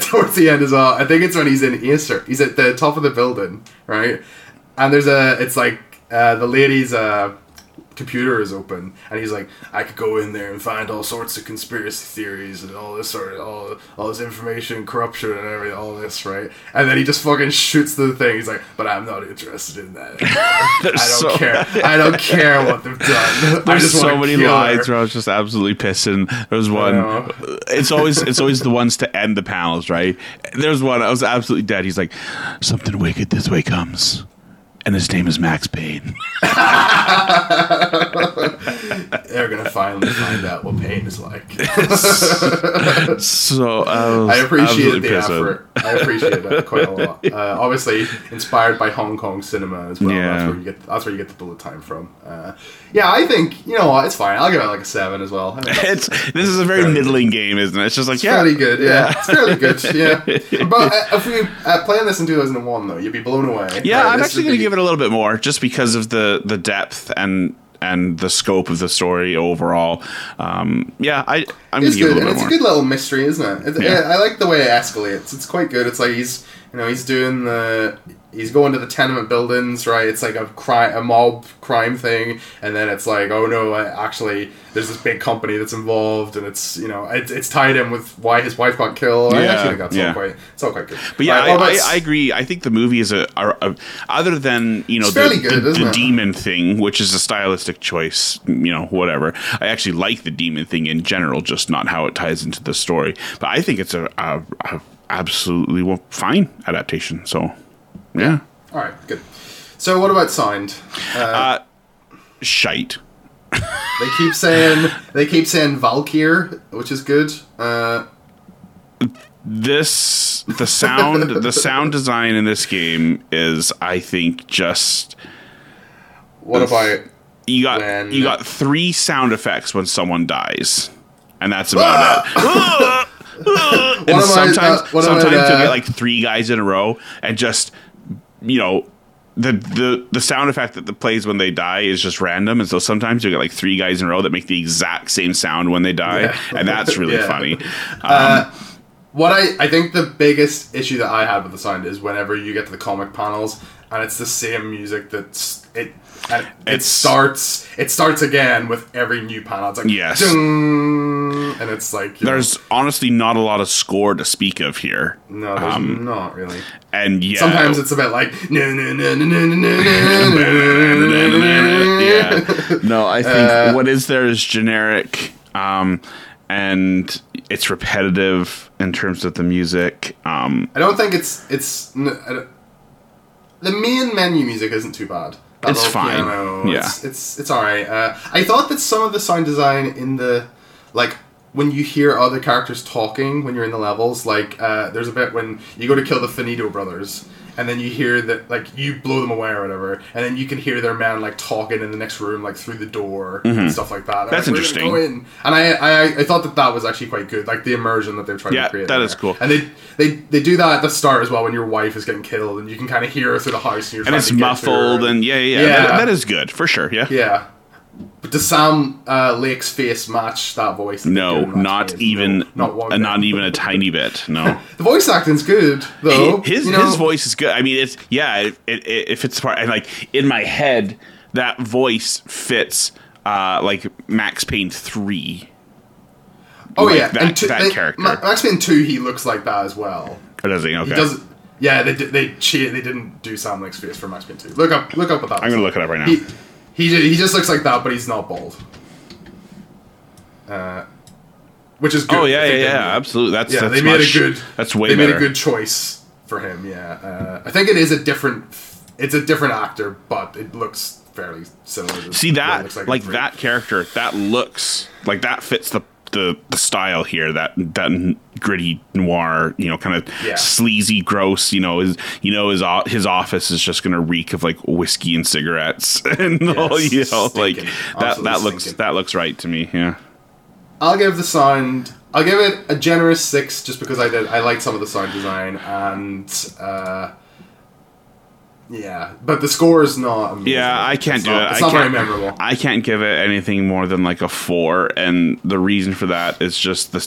towards the end as well. I think it's when he's in Acer. He's at the top of the building, right? And the lady's computer is open, and he's like, I could go in there and find all sorts of conspiracy theories and all this sort of all this information, corruption, and everything, all this, right? And then he just fucking shoots the thing. He's like, but I'm not interested in that anymore. I don't care. I don't care what they've done. There's so many lines where I was just absolutely pissing. There was one. It's always the ones to end the panels, right? There's one I was absolutely dead. He's like, something wicked this way comes. And his name is Max Payne. They're going to finally find out what Payne is like. I appreciate the effort. I appreciate that quite a lot. Obviously, inspired by Hong Kong cinema as well. Yeah. That's where you get the bullet time from. I think, you know what, it's fine. I'll give it like a 7 as well. This is a very middling game, isn't it? It's just like, fairly good, yeah. It's fairly good, yeah. But if we playing this in 2001, though, you'd be blown away. Yeah, I'm actually going to give it a little bit more, just because of the depth and the scope of the story overall. I'm going to give it a little bit more. It's a good little mystery, isn't it? I like the way it escalates. It's quite good. It's like he's going to the tenement buildings, right? It's like a mob crime thing, and then it's like, oh no, actually there's this big company that's involved, and it's tied in with why his wife got killed. Yeah, I actually think it's all quite good. But yeah, I agree. I think the movie is other than the demon thing, which is a stylistic choice, whatever. I actually like the demon thing in general, just not how it ties into the story. But I think it's a absolutely fine adaptation. So. Yeah. All right. Good. So, what about sound? Shite. They keep saying Valkyr, which is good. The sound design in this game is, I think, just. What about you got 3 sound effects when someone dies, and that's about it. And sometimes you'll get like 3 guys in a row, and just. The sound effect that plays when they die is just random, and so sometimes you get like 3 guys in a row that make the exact same sound when they die, and that's really funny. What I think the biggest issue that I have with the sound is whenever you get to the comic panels and it's the same music that's it. It starts again with every new panel. It's like, ding, and it's like... There's honestly not a lot of score to speak of here. No, there's not really. And yeah... Sometimes it's a bit like... Yeah. No, I think what is there is generic, and it's repetitive in terms of the music. I don't think it's... The main menu music isn't too bad. It's fine. Piano. Yeah, it's all right. I thought that some of the sound design in the when you hear other characters talking when you're in the levels, like, there's a bit when you go to kill the Finito brothers, and then you hear that, like, you blow them away or whatever, and then you can hear their man, like, talking in the next room, like, through the door, mm-hmm. and stuff like that. That's like, interesting. Go in. And I thought that that was actually quite good, like, the immersion that they've tried to create. Yeah, that is cool. And they do that at the start as well, when your wife is getting killed, and you can kind of hear her through the house, and you're trying to get to her. And it's muffled, and that is good, for sure, yeah. Yeah. But does Sam Lake's face match that voice? No, not even a tiny bit. No, the voice acting's good though. His voice is good. I mean, it's if it's part, and like in my head, that voice fits like Max Payne 3. Oh like yeah, that, and that character Max Payne 2, he looks like that as well. Oh, does he? Okay. Yeah, they didn't do Sam Lake's face for Max Payne 2. Look up what that. I'm gonna look it up right now. He just looks like that, but he's not bald. Which is good. Oh, yeah, absolutely. They made a good choice for him, yeah. I think it is a different actor, but it looks fairly similar. See, that, like that character, that looks, like that fits the style here, that gritty noir, you know, kind of sleazy, gross, his office is just going to reek of like whiskey and cigarettes and stinking. That looks right to me. Yeah. I'll give it a generous 6 just because I liked some of the sound design and, yeah, but the score is not amazing. Yeah, I can't do it. It's not very memorable. I can't give it anything more than like a 4, and the reason for that is just the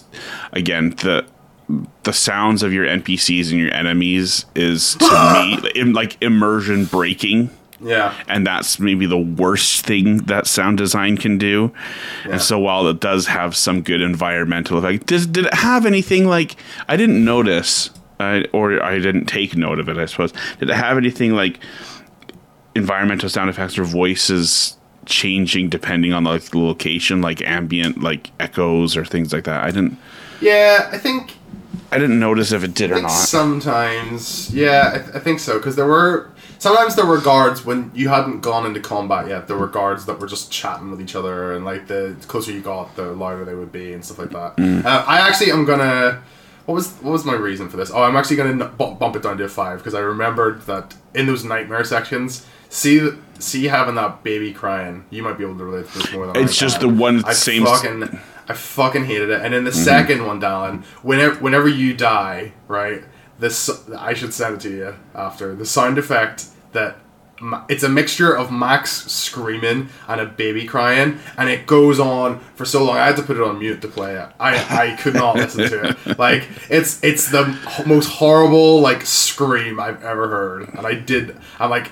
sounds of your NPCs and your enemies is to me like immersion breaking. Yeah, and that's maybe the worst thing that sound design can do. Yeah. And so while it does have some good environmental effect, did it have anything like I didn't notice? Or I didn't take note of it, I suppose. Did it have anything like environmental sound effects or voices changing depending on like the location, like ambient, like echoes or things like that? I didn't. Yeah, I think I didn't notice if it did or not. Sometimes, yeah, I think so because there were guards when you hadn't gone into combat yet. There were guards that were just chatting with each other, and like the closer you got, the louder they would be and stuff like that. Mm. What was my reason for this? Oh, I'm actually going to bump it down to a 5 because I remembered that in those nightmare sections, see having that baby crying. You might be able to relate to this more than it's just the one. I fucking hated it. And in the second one, Dallin, whenever you die, right? This I should send it to you after the sound effect that. It's a mixture of Max screaming and a baby crying, and it goes on for so long. I had to put it on mute to play it. I could not listen to it. Like it's the most horrible like scream I've ever heard. And I'm like,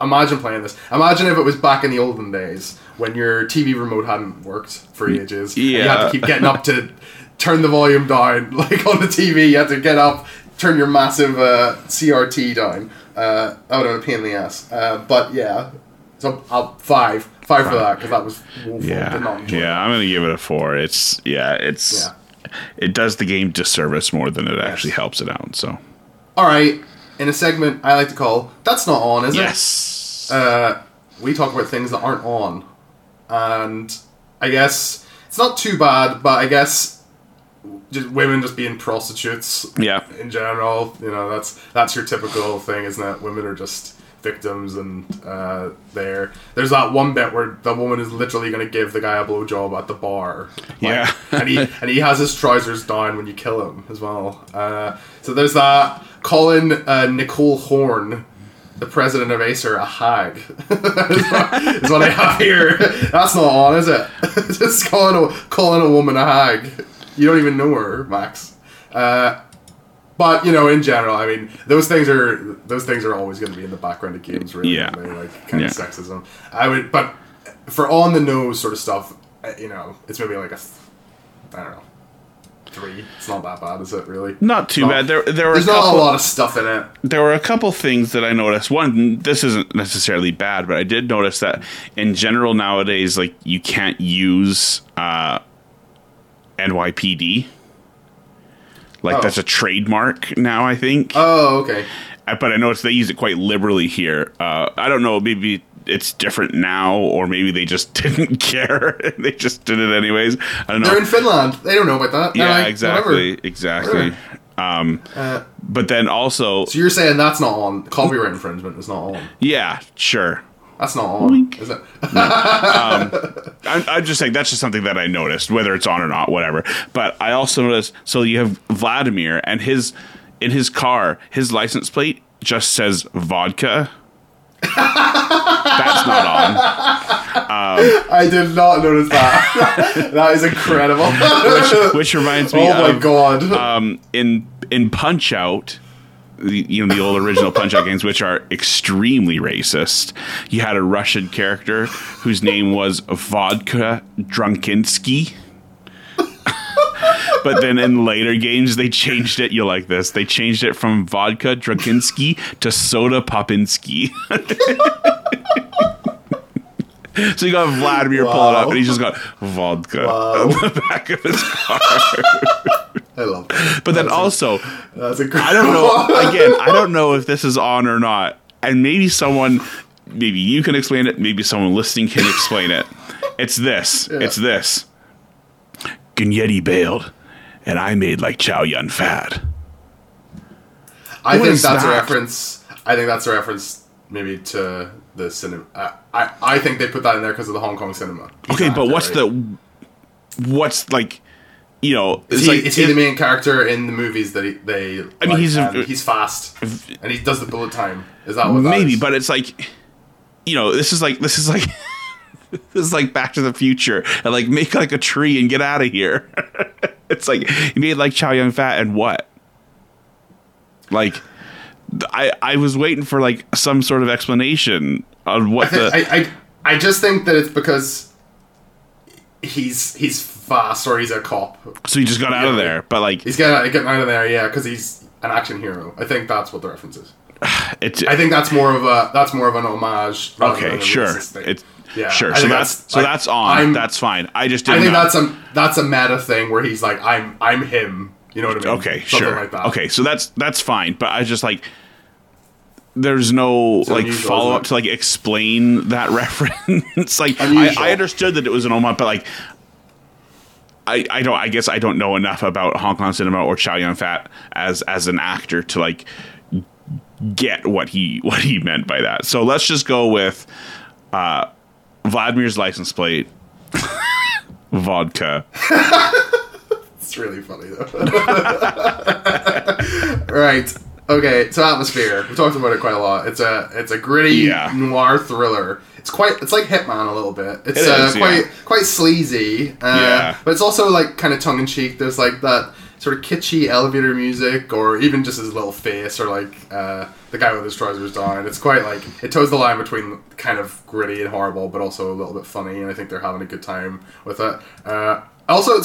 imagine playing this. Imagine if it was back in the olden days when your TV remote hadn't worked for ages. Yeah. And you had to keep getting up to turn the volume down. Like on the TV, you had to get up, turn your massive CRT down. I would have a pain in the ass. But yeah, so I'll 5 for that because that was awful. I'm gonna give it a 4. It does the game disservice more than it actually helps it out. So, all right, in a segment I like to call "That's Not On," is it? Yes. We talk about things that aren't on, and I guess it's not too bad. But I guess. Just women just being prostitutes in general, that's your typical thing, isn't it? Women are just victims and there's that one bit where the woman is literally going to give the guy a blowjob at the bar and he has his trousers down when you kill him as well, so there's that. Calling Nicole Horn, the president of Acer, a hag is what I have here. That's not on, is it? Just calling a woman a hag. You don't even know her, Max. But in general, I mean, those things are always going to be in the background of games, really. Yeah. Like kind of sexism. But for on the nose sort of stuff, it's maybe like I don't know, 3. It's not that bad, is it? Really? Not too bad. There's not a lot of stuff in it. There were a couple things that I noticed. One, this isn't necessarily bad, but I did notice that in general nowadays, like you can't use. NYPD. That's a trademark now, I think. Oh, okay. but I noticed they use it quite liberally here. I don't know, maybe it's different now, or maybe they just didn't care. They just did it anyways. I don't know. They're in Finland. They don't know about that. Yeah, like, exactly. Whatever. Exactly. But then also... So you're saying that's not on. Copyright infringement is not on. Yeah, sure. That's not on, Wink. Is it? No. I'm just saying that's just something that I noticed, whether it's on or not, whatever. But I also noticed, so you have Vladimir, and in his car, his license plate just says vodka. That's not on. I did not notice that. That is incredible. which reminds me of... Oh, my God. In Punch-Out... the old original Punch-Out games, which are extremely racist. You had a Russian character whose name was Vodka Drunkinsky. But then in later games, they changed it. You like this. They changed it from Vodka Drunkinsky to Soda Popinski. So you got Vladimir pulling up, and he's just got vodka on the back of his car. I love that. But then I don't know. Again, I don't know if this is on or not. And maybe someone, maybe you can explain it. Maybe someone listening can explain it. It's this. Yeah. It's this. Gagnetti bailed, and I made like Chow Yun Fat. I think that's a reference maybe to the cinema. I think they put that in there because of the Hong Kong cinema. Okay, but what's like... You know, is he the main character in the movies that he's fast and he does the bullet time? Is that what? Maybe, but it's like, you know, this is like this is like Back to the Future and like make like a tree and get out of here. It's like he made like Chow Yun Fat and what? Like, I was waiting for like some sort of explanation on what I just think that it's because he's fast, or he's a cop. So he just got out of there, but like... He's getting out of there, yeah, because he's an action hero. I think that's what the reference is. I think that's more of a... That's more of an homage. Okay, sure. Sure, so that's on. That's fine. I just didn't know. I think that's a meta thing where he's like, I'm him. You know what I mean? Okay, something sure. Like that. Okay, so that's fine, but I just like... There's no follow-up to like explain that reference. Like, I understood that it was an homage, but like... I don't know enough about Hong Kong cinema or Chow Yun-fat as an actor to like get what he meant by that. So let's just go with Vladimir's license plate, vodka. It's really funny though. Right. Okay, so Atmosphere. We talked about it quite a lot. It's a gritty noir thriller. It's like Hitman a little bit. It's quite sleazy, but it's also like kind of tongue in cheek. There's like that sort of kitschy elevator music, or even just his little face, or like the guy with his trousers down. It's quite like it toes the line between kind of gritty and horrible, but also a little bit funny. And I think they're having a good time with it. Also, it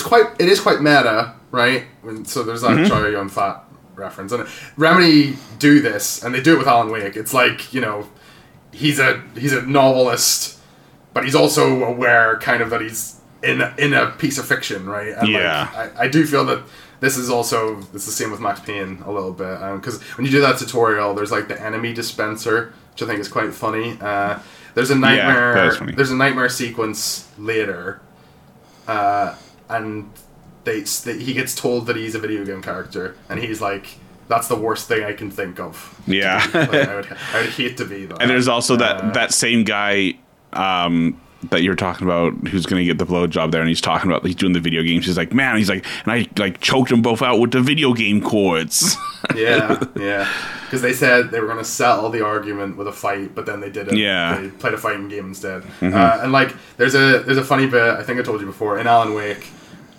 is quite meta, right? So there's that Chow Yun-fat reference, and Remedy do this, and they do it with Alan Wake. It's like, you know, he's a novelist, but he's also aware kind of that he's in a piece of fiction, right? And I do feel that this is the same with Max Payne a little bit, because when you do that tutorial, there's like the enemy dispenser, which I think is quite funny. There's a nightmare. Yeah, funny. There's a nightmare sequence later, and he gets told that he's a video game character, and he's like, that's the worst thing I can think of. Yeah. Like, I would hate to be that. And there's also that same guy that you're talking about who's going to get the blowjob there, and he's talking about, he's doing the video games. He's like, man, and I like choked them both out with the video game cords. Yeah. Because they said they were going to settle the argument with a fight, but then they didn't. Yeah. They played a fighting game instead. Mm-hmm. And like, there's a funny bit, I think I told you before, in Alan Wake,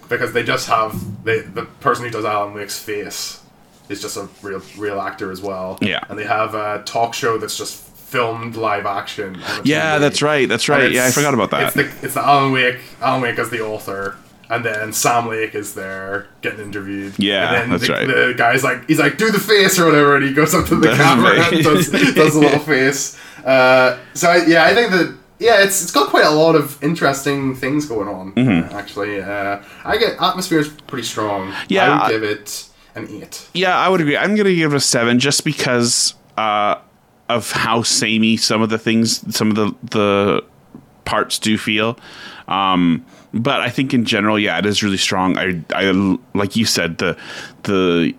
because they just have the person who does Alan Wake's face is just a real actor as well. Yeah. And they have a talk show that's just filmed live action. Yeah, that's right. Yeah, I forgot about that. It's the Alan Wake as the author, and then Sam Lake is there getting interviewed. Yeah, and then the guy's like, he's like, do the face or whatever, and he goes up to the camera and does a little face. I think that... Yeah, it's got quite a lot of interesting things going on, actually. I get Atmosphere's pretty strong. Yeah, I would give it an 8. Yeah, I would agree. I'm going to give it a 7 just because of how samey some of the things, some of the parts do feel. But I think in general, yeah, it is really strong. I like you said, the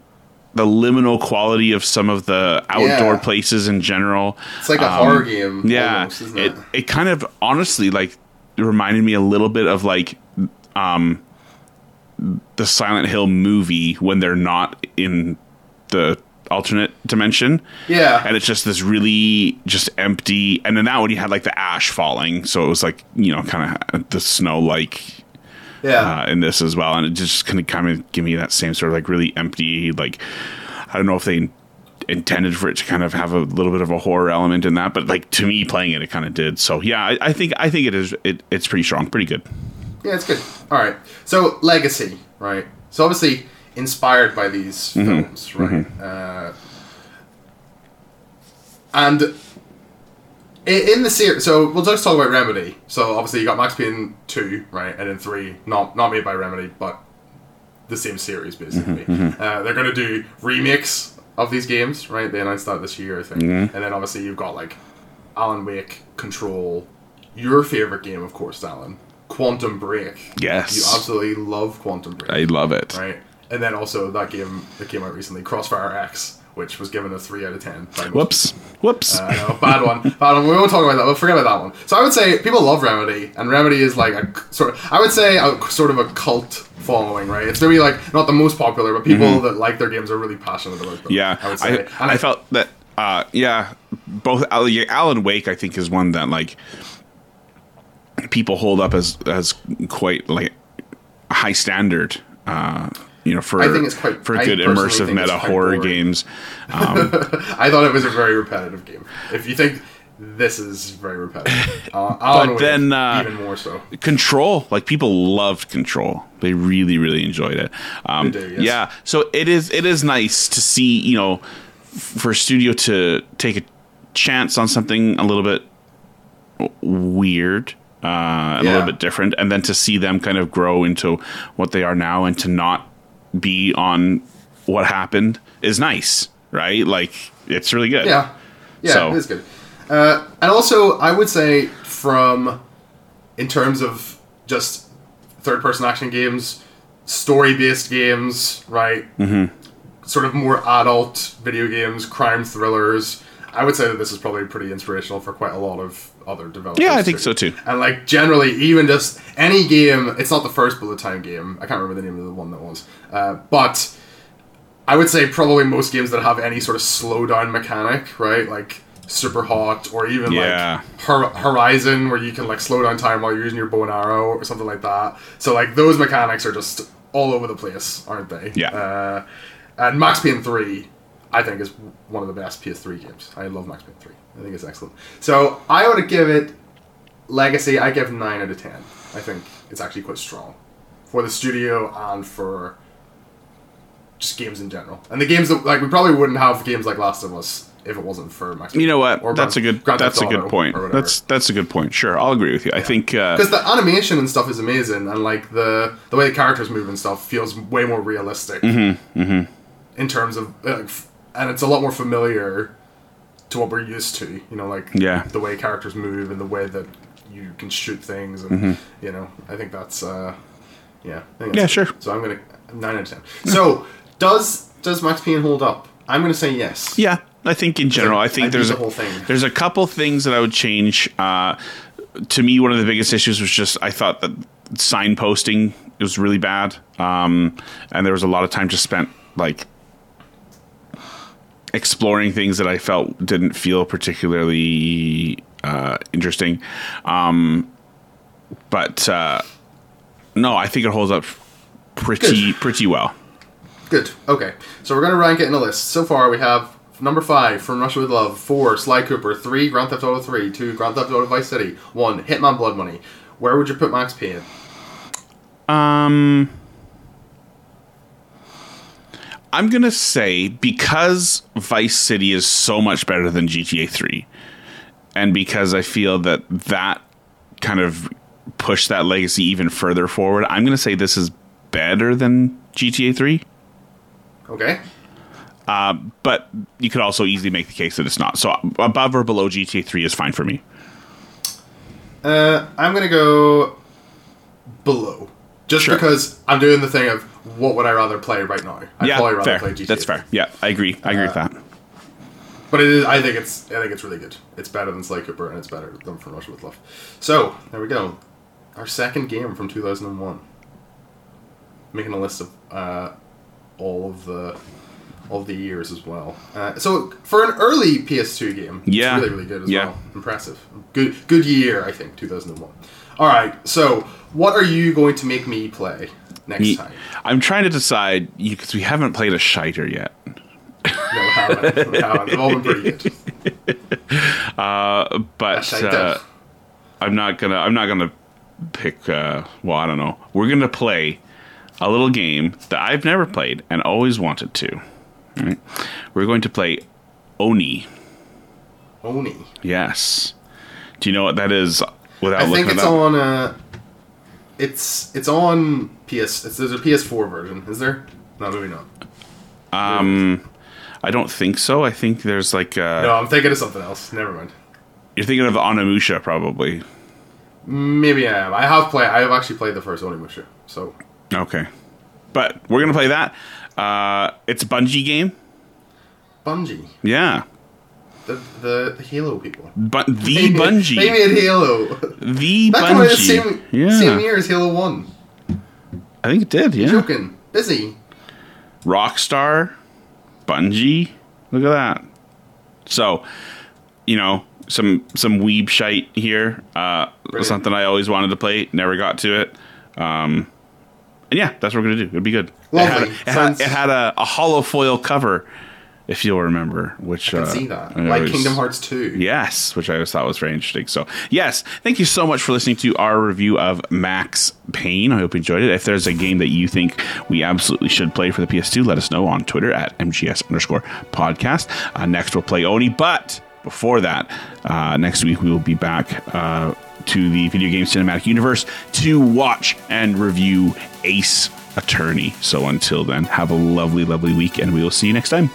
liminal quality of some of the outdoor places in general. It's like a horror game. Yeah, almost, isn't it? It kind of honestly like reminded me a little bit of like the Silent Hill movie when they're not in the alternate dimension. Yeah, and it's just this really just empty. And in that one, you had like the ash falling, so it was like, you know, kind of the snow like. Yeah, in this as well, and it just kind of give me that same sort of like really empty, like I don't know if they intended for it to kind of have a little bit of a horror element in that, but like to me playing it, it kind of did. So yeah, I think it is it's pretty strong, pretty good. Yeah, it's good. All right, so Legacy, right? So obviously inspired by these films, right? And in the series, so we'll just talk about Remedy. So obviously you got Max Payne 2, right, and then 3, not made by Remedy, but the same series basically. They're going to do remakes of these games, right? They announced that this year, I think. And then obviously you've got like Alan Wake, Control, your favorite game, of course, Alan, Quantum Break. Yes, you absolutely love Quantum Break. I love it. Right, and then also that game that came out recently, Crossfire X, which was given a 3 out of 10. Whoops. No, bad one. We won't talk about that. We'll forget about that one. So I would say people love Remedy, and Remedy is like a sort of a cult following, right? It's maybe like not the most popular, but people that like their games are really passionate about them. Yeah, I would say. I felt that. Both Alan Wake, I think, is one that like people hold up as quite like a high standard. You know, for good immersive meta horror games. I thought it was a very repetitive game. If you think this is very repetitive, but then even more so. Control, like people loved Control. They really, really enjoyed it. They do, yes. Yeah, so it is nice to see, you know, for a studio to take a chance on something a little bit weird. A little bit different, and then to see them kind of grow into what they are now, and to not be on what happened is nice, right? Like, it's really good. Yeah, so. It is good. And also, I would say in terms of just third-person action games, story-based games, right? Sort of more adult video games, crime thrillers, I would say that this is probably pretty inspirational for quite a lot of other developers. Yeah, I think so too. And like generally, even just any game, it's not the first bullet time game. I can't remember the name of the one that was. But I would say probably most games that have any sort of slowdown mechanic, right? Like Super Hot or even like Horizon, where you can like slow down time while you're using your bow and arrow or something like that. So like those mechanics are just all over the place, aren't they? Yeah. And Max Payne 3... I think is one of the best PS3 games. I love Max Payne 3. I think it's excellent. So I would give it Legacy. I give 9 out of 10. I think it's actually quite strong for the studio and for just games in general. And the games that like we probably wouldn't have games like Last of Us if it wasn't for Max Payne. You know what? That's a good point. That's a good point. Sure, I'll agree with you. Yeah. I think because the animation and stuff is amazing, and like the way the characters move and stuff feels way more realistic in terms of. And it's a lot more familiar to what we're used to, you know, like the way characters move and the way that you can shoot things. And, you know, I think that's, sure. So I'm going to 9 out of 10. So does Max Payne hold up? I'm going to say yes. Yeah. I think in general, I think there's the whole thing. There's a couple things that I would change. To me, one of the biggest issues was just, I thought that signposting was really bad. And there was a lot of time just spent like, exploring things that I felt didn't feel particularly interesting. No, I think it holds up pretty well. Good. Okay. So we're going to rank it in a list. So far we have number 5, From Russia with Love, 4, Sly Cooper, 3, Grand Theft Auto 3, 2, Grand Theft Auto Vice City, 1, Hitman Blood Money. Where would you put Max Payne? I'm going to say, because Vice City is so much better than GTA 3, and because I feel that kind of pushed that legacy even further forward, I'm going to say this is better than GTA 3. Okay. But you could also easily make the case that it's not. So above or below GTA 3 is fine for me. I'm going to go below. Just sure. Because I'm doing the thing of what would I rather play right now? I'd probably rather play GTA. That's fair. Yeah, I agree. I agree with that. But it is, I think it's really good. It's better than Sly Cooper, and it's better than From Russia with Love. So, there we go. Our second game from 2001. Making a list of all of the years as well. So, for an early PS2 game, it's really, really good as well. Impressive. Good year, I think, 2001. All right, so what are you going to make me play next time? I'm trying to decide, because we haven't played a shiter yet. No, they've all been pretty good. But I'm not gonna pick. Well, I don't know. We're gonna play a little game that I've never played and always wanted to. Right? We're going to play Oni. Oni. Yes. Do you know what that is? Without looking it up, I think it's on PS. There's a PS4 version. Is there? No, maybe not. I don't think so. I think there's like No, I'm thinking of something else. Never mind. You're thinking of Onimusha, probably. Maybe I am. I have actually played the first Onimusha, so okay. But we're gonna play that. It's a Bungie game. Bungie? Yeah. The Halo people. Bungie. They made Halo. The that Bungie. Came out the same year as Halo 1. I think it did, yeah. You're joking. Busy. Rockstar, Bungie, look at that. So, you know, some weeb shite here. Something I always wanted to play, never got to it. And yeah, that's what we're gonna do. It'll be good. Lovely. It had a hollow foil cover, if you'll remember, which I can see that. Like Kingdom Hearts 2. Yes, which I always thought was very interesting. So, yes, thank you so much for listening to our review of Max Payne. I hope you enjoyed it. If there's a game that you think we absolutely should play for the PS2, let us know on Twitter at MGS_podcast. Next, we'll play Oni. But before that, next week, we will be back to the video game cinematic universe to watch and review Ace Attorney. So until then, have a lovely, lovely week, and we will see you next time.